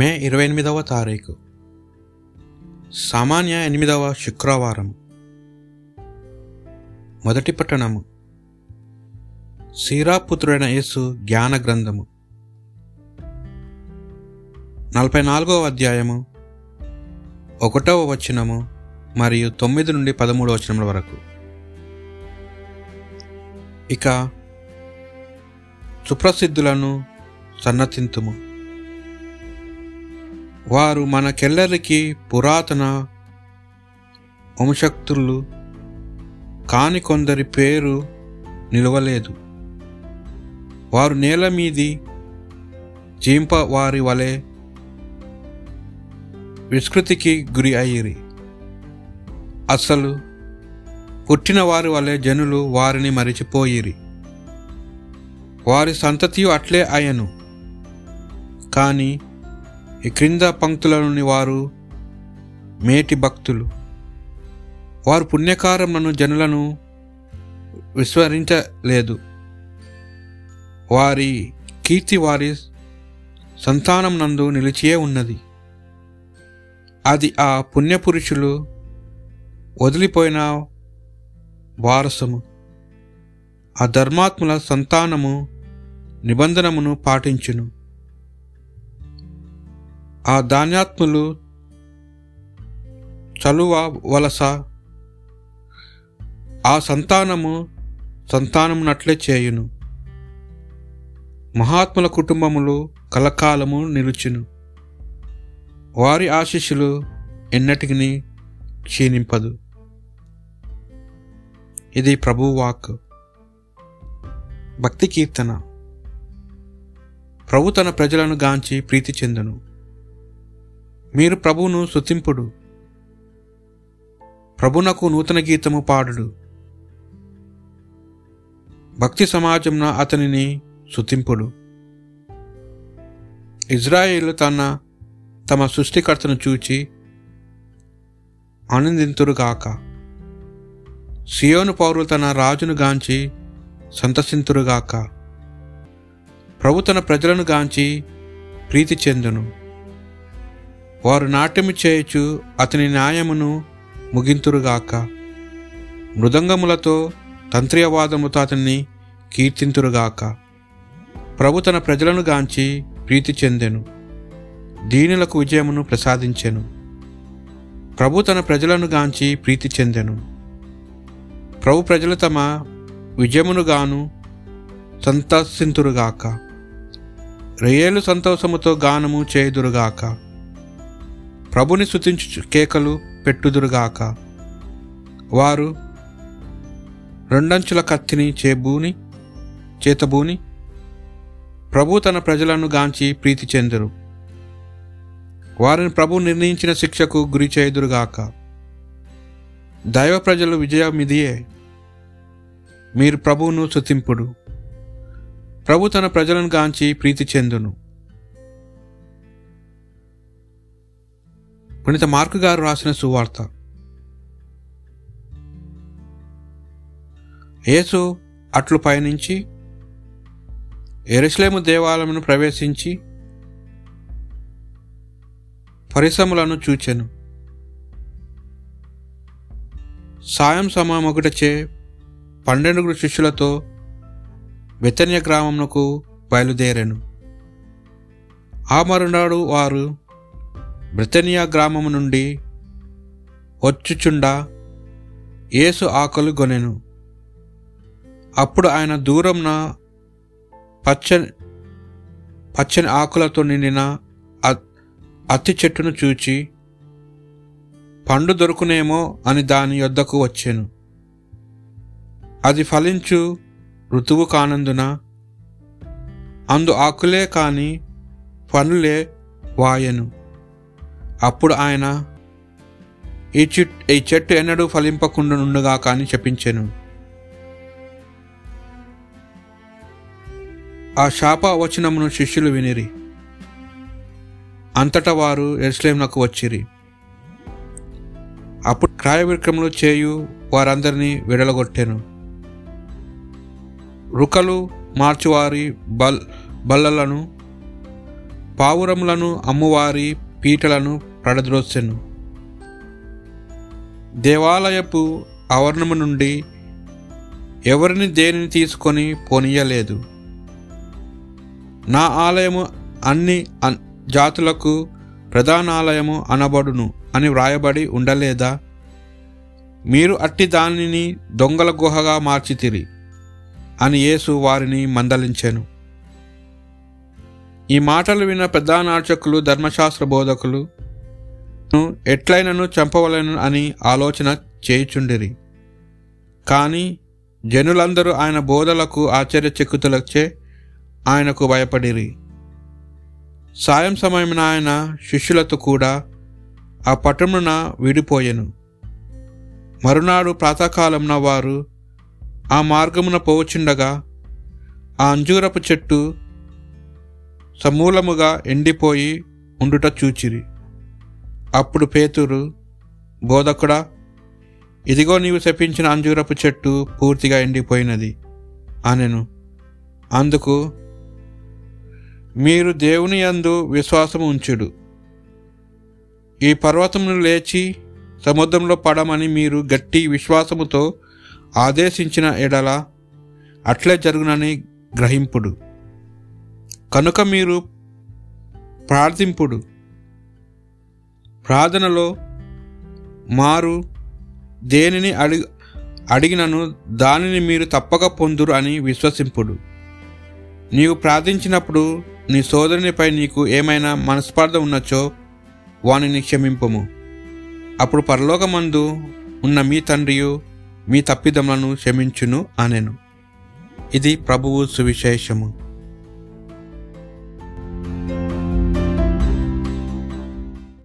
మే 28వ తారీఖు సామాన్య 8వ శుక్రవారం. మొదటి పట్టణము సీరాపుత్రుడైన యేసు జ్ఞాన గ్రంథము 44వ అధ్యాయము 1వ వచనము మరియు 9 నుండి 13 వచనముల వరకు. ఇక సుప్రసిద్ధులను సన్నతింతుము, వారు మనకెల్లరికి పురాతన వంశక్తులు కాని కొందరి పేరు నిలవలేదు. వారు నేల మీది జీంప వారి వలె విస్కృతికి గురి అయ్యిరి. అసలు పుట్టిన వారి వలె జనులు వారిని మరిచిపోయిరి. వారి సంతతియు అట్లే అయ్యను. కానీ ఈ క్రింద పంక్తులలోని వారు మేటి భక్తులు. వారు పుణ్యకారములను జనులను విస్మరించలేదు. వారి కీర్తి వారి సంతానం నందు నిలిచియే ఉన్నది. అది ఆ పుణ్యపురుషులు వదిలిపోయిన వారసము. ఆ ధర్మాత్ముల సంతానము నిబంధనమును పాటించును. ఆ ధాన్యాత్ములు చలువ వలస ఆ సంతానమునట్లే చేయును. మహాత్ముల కుటుంబములు కలకాలము నిలుచును. వారి ఆశీస్సులు ఎన్నటికి క్షీణింపదు. ఇది ప్రభువాక్. భక్తి కీర్తన. ప్రభు తన ప్రజలను గాంచి ప్రీతి చెందును. మీరు ప్రభువును స్తుతింపుడు. ప్రభునకు నూతన గీతము పాడుడు. భక్తి సమాజమున అతనిని స్తుతింపుడు. ఇజ్రాయేలు తమ సృష్టికర్తను చూచి ఆనందింతురుగాక. సియోను పౌరులు తన రాజును గాంచి సంతసింతురుగాక. ప్రభు తన ప్రజలను గాంచి ప్రీతి చెందును. వారు నాట్యము చేయుచు అతని న్యాయమును ముగింతురుగాక. మృదంగములతో తంత్రియవాదముతో అతన్ని కీర్తింతురుగాక. ప్రభు తన ప్రజలను గాంచి ప్రీతి చెందెను. దీనులకు విజయమును ప్రసాదించెను. ప్రభు తన ప్రజలను గాంచి ప్రీతి చెందెను. ప్రభు ప్రజలు తమ విజయమునుగాను సంతసింతురుగాక. రేయలు సంతోషముతో గానము చేయుదురుగాక. ప్రభుని స్తుతించు కేకలు పెట్టుదురుగాక. వారు రెండంచుల కత్తిని చేతబూని ప్రభు తన ప్రజలను గాంచి ప్రీతి చెందురు. వారిని ప్రభు నిర్ణయించిన శిక్షకు గురి చేయుదురుగాక. దైవ ప్రజలు విజయమిదియే. మీరు ప్రభువును స్తుతింపుడు. ప్రభు తన ప్రజలను గాంచి ప్రీతి చెందును. పునీత మార్కు గారు రాసిన సువార్త. యేసు అట్లు పయనించి యెరూషలేము దేవాలయమును ప్రవేశించి పరిసములను చూచెను. సాయం సమయమొకటచే 12 శిష్యులతో బెతన్య గ్రామమునకు బయలుదేరాను. ఆ మరునాడు వారు బెతన్య గ్రామము నుండి వచ్చుచుండా యేసు ఆకలి గొనెను. అప్పుడు ఆయన దూరమున పచ్చని ఆకులతో నిండిన అత్తి చెట్టును చూచి పండు దొరుకునేమో అని దాని యొద్దకు వచ్చాను. అది ఫలించు ఋతువు కానందున అందు ఆకులే కాని పండ్లే వాయను. అప్పుడు ఆయన ఈ చెట్టు ఎన్నడూ ఫలింపకుండా నుండుగా కాని చెప్పించెను. ఆ శాపవచనమును శిష్యులు వినిరి. అంతటా వారు యెరూషలేమునకు వచ్చిరి. అప్పుడు క్రయవిక్రయములు చేయు వారందరినీ విడలగొట్టెను. రుకలు మార్చువారి బల్లలను పావురములను అమ్మవారి పీటలను పడద్రోసెను. దేవాలయపు ఆవరణము నుండి ఎవరిని దేనిని తీసుకొని పోనీయలేదు. నా ఆలయము అన్ని జాతులకు ప్రధానాలయము అనబడును అని వ్రాయబడి ఉండలేదా? మీరు అట్టి దానిని దొంగల గుహగా మార్చితిరి అని యేసు వారిని మందలించెను. ఈ మాటలు విన్న ప్రధాన అర్చకులు ధర్మశాస్త్ర బోధకులు ఎట్లైనను చంపవలను అని ఆలోచన చేయుచుండిరి. కానీ జనులందరూ ఆయన బోధలకు ఆశ్చర్యచకితులచే ఆయనకు భయపడిరి. సాయం సమయమున ఆయన శిష్యులతో కూడా ఆ పట్టణమున విడిపోయెను. మరునాడు ప్రాతకాలమున వారు ఆ మార్గమున పోవుచుండగా ఆ అంజూరపు చెట్టు సమూలముగా ఎండిపోయి ఉండుట చూచిరి. అప్పుడు పేతురు, బోధకుడా, ఇదిగో నీవు శపించిన అంజూరపు చెట్టు పూర్తిగా ఎండిపోయినది అనెను. అందుకు, మీరు దేవుని యందు విశ్వాసము ఉంచుడు. ఈ పర్వతమును లేచి సముద్రంలో పడమని మీరు గట్టి విశ్వాసముతో ఆదేశించిన ఎడల అట్లే జరుగునని గ్రహింపుడు. కనుక మీరు ప్రార్థింపుడు. ప్రార్థనలో మారు దేనిని అడిగినను దానిని మీరు తప్పక పొందురు అని విశ్వసింపుడు. నీవు ప్రార్థించినప్పుడు నీ సోదరునిపై నీకు ఏమైనా మనస్పర్ధ ఉన్నచో వానిని క్షమింపము. అప్పుడు పరలోకమందు ఉన్న మీ తండ్రియు మీ తప్పిదములను క్షమించును అనెను. ఇది ప్రభువు సువిశేషము.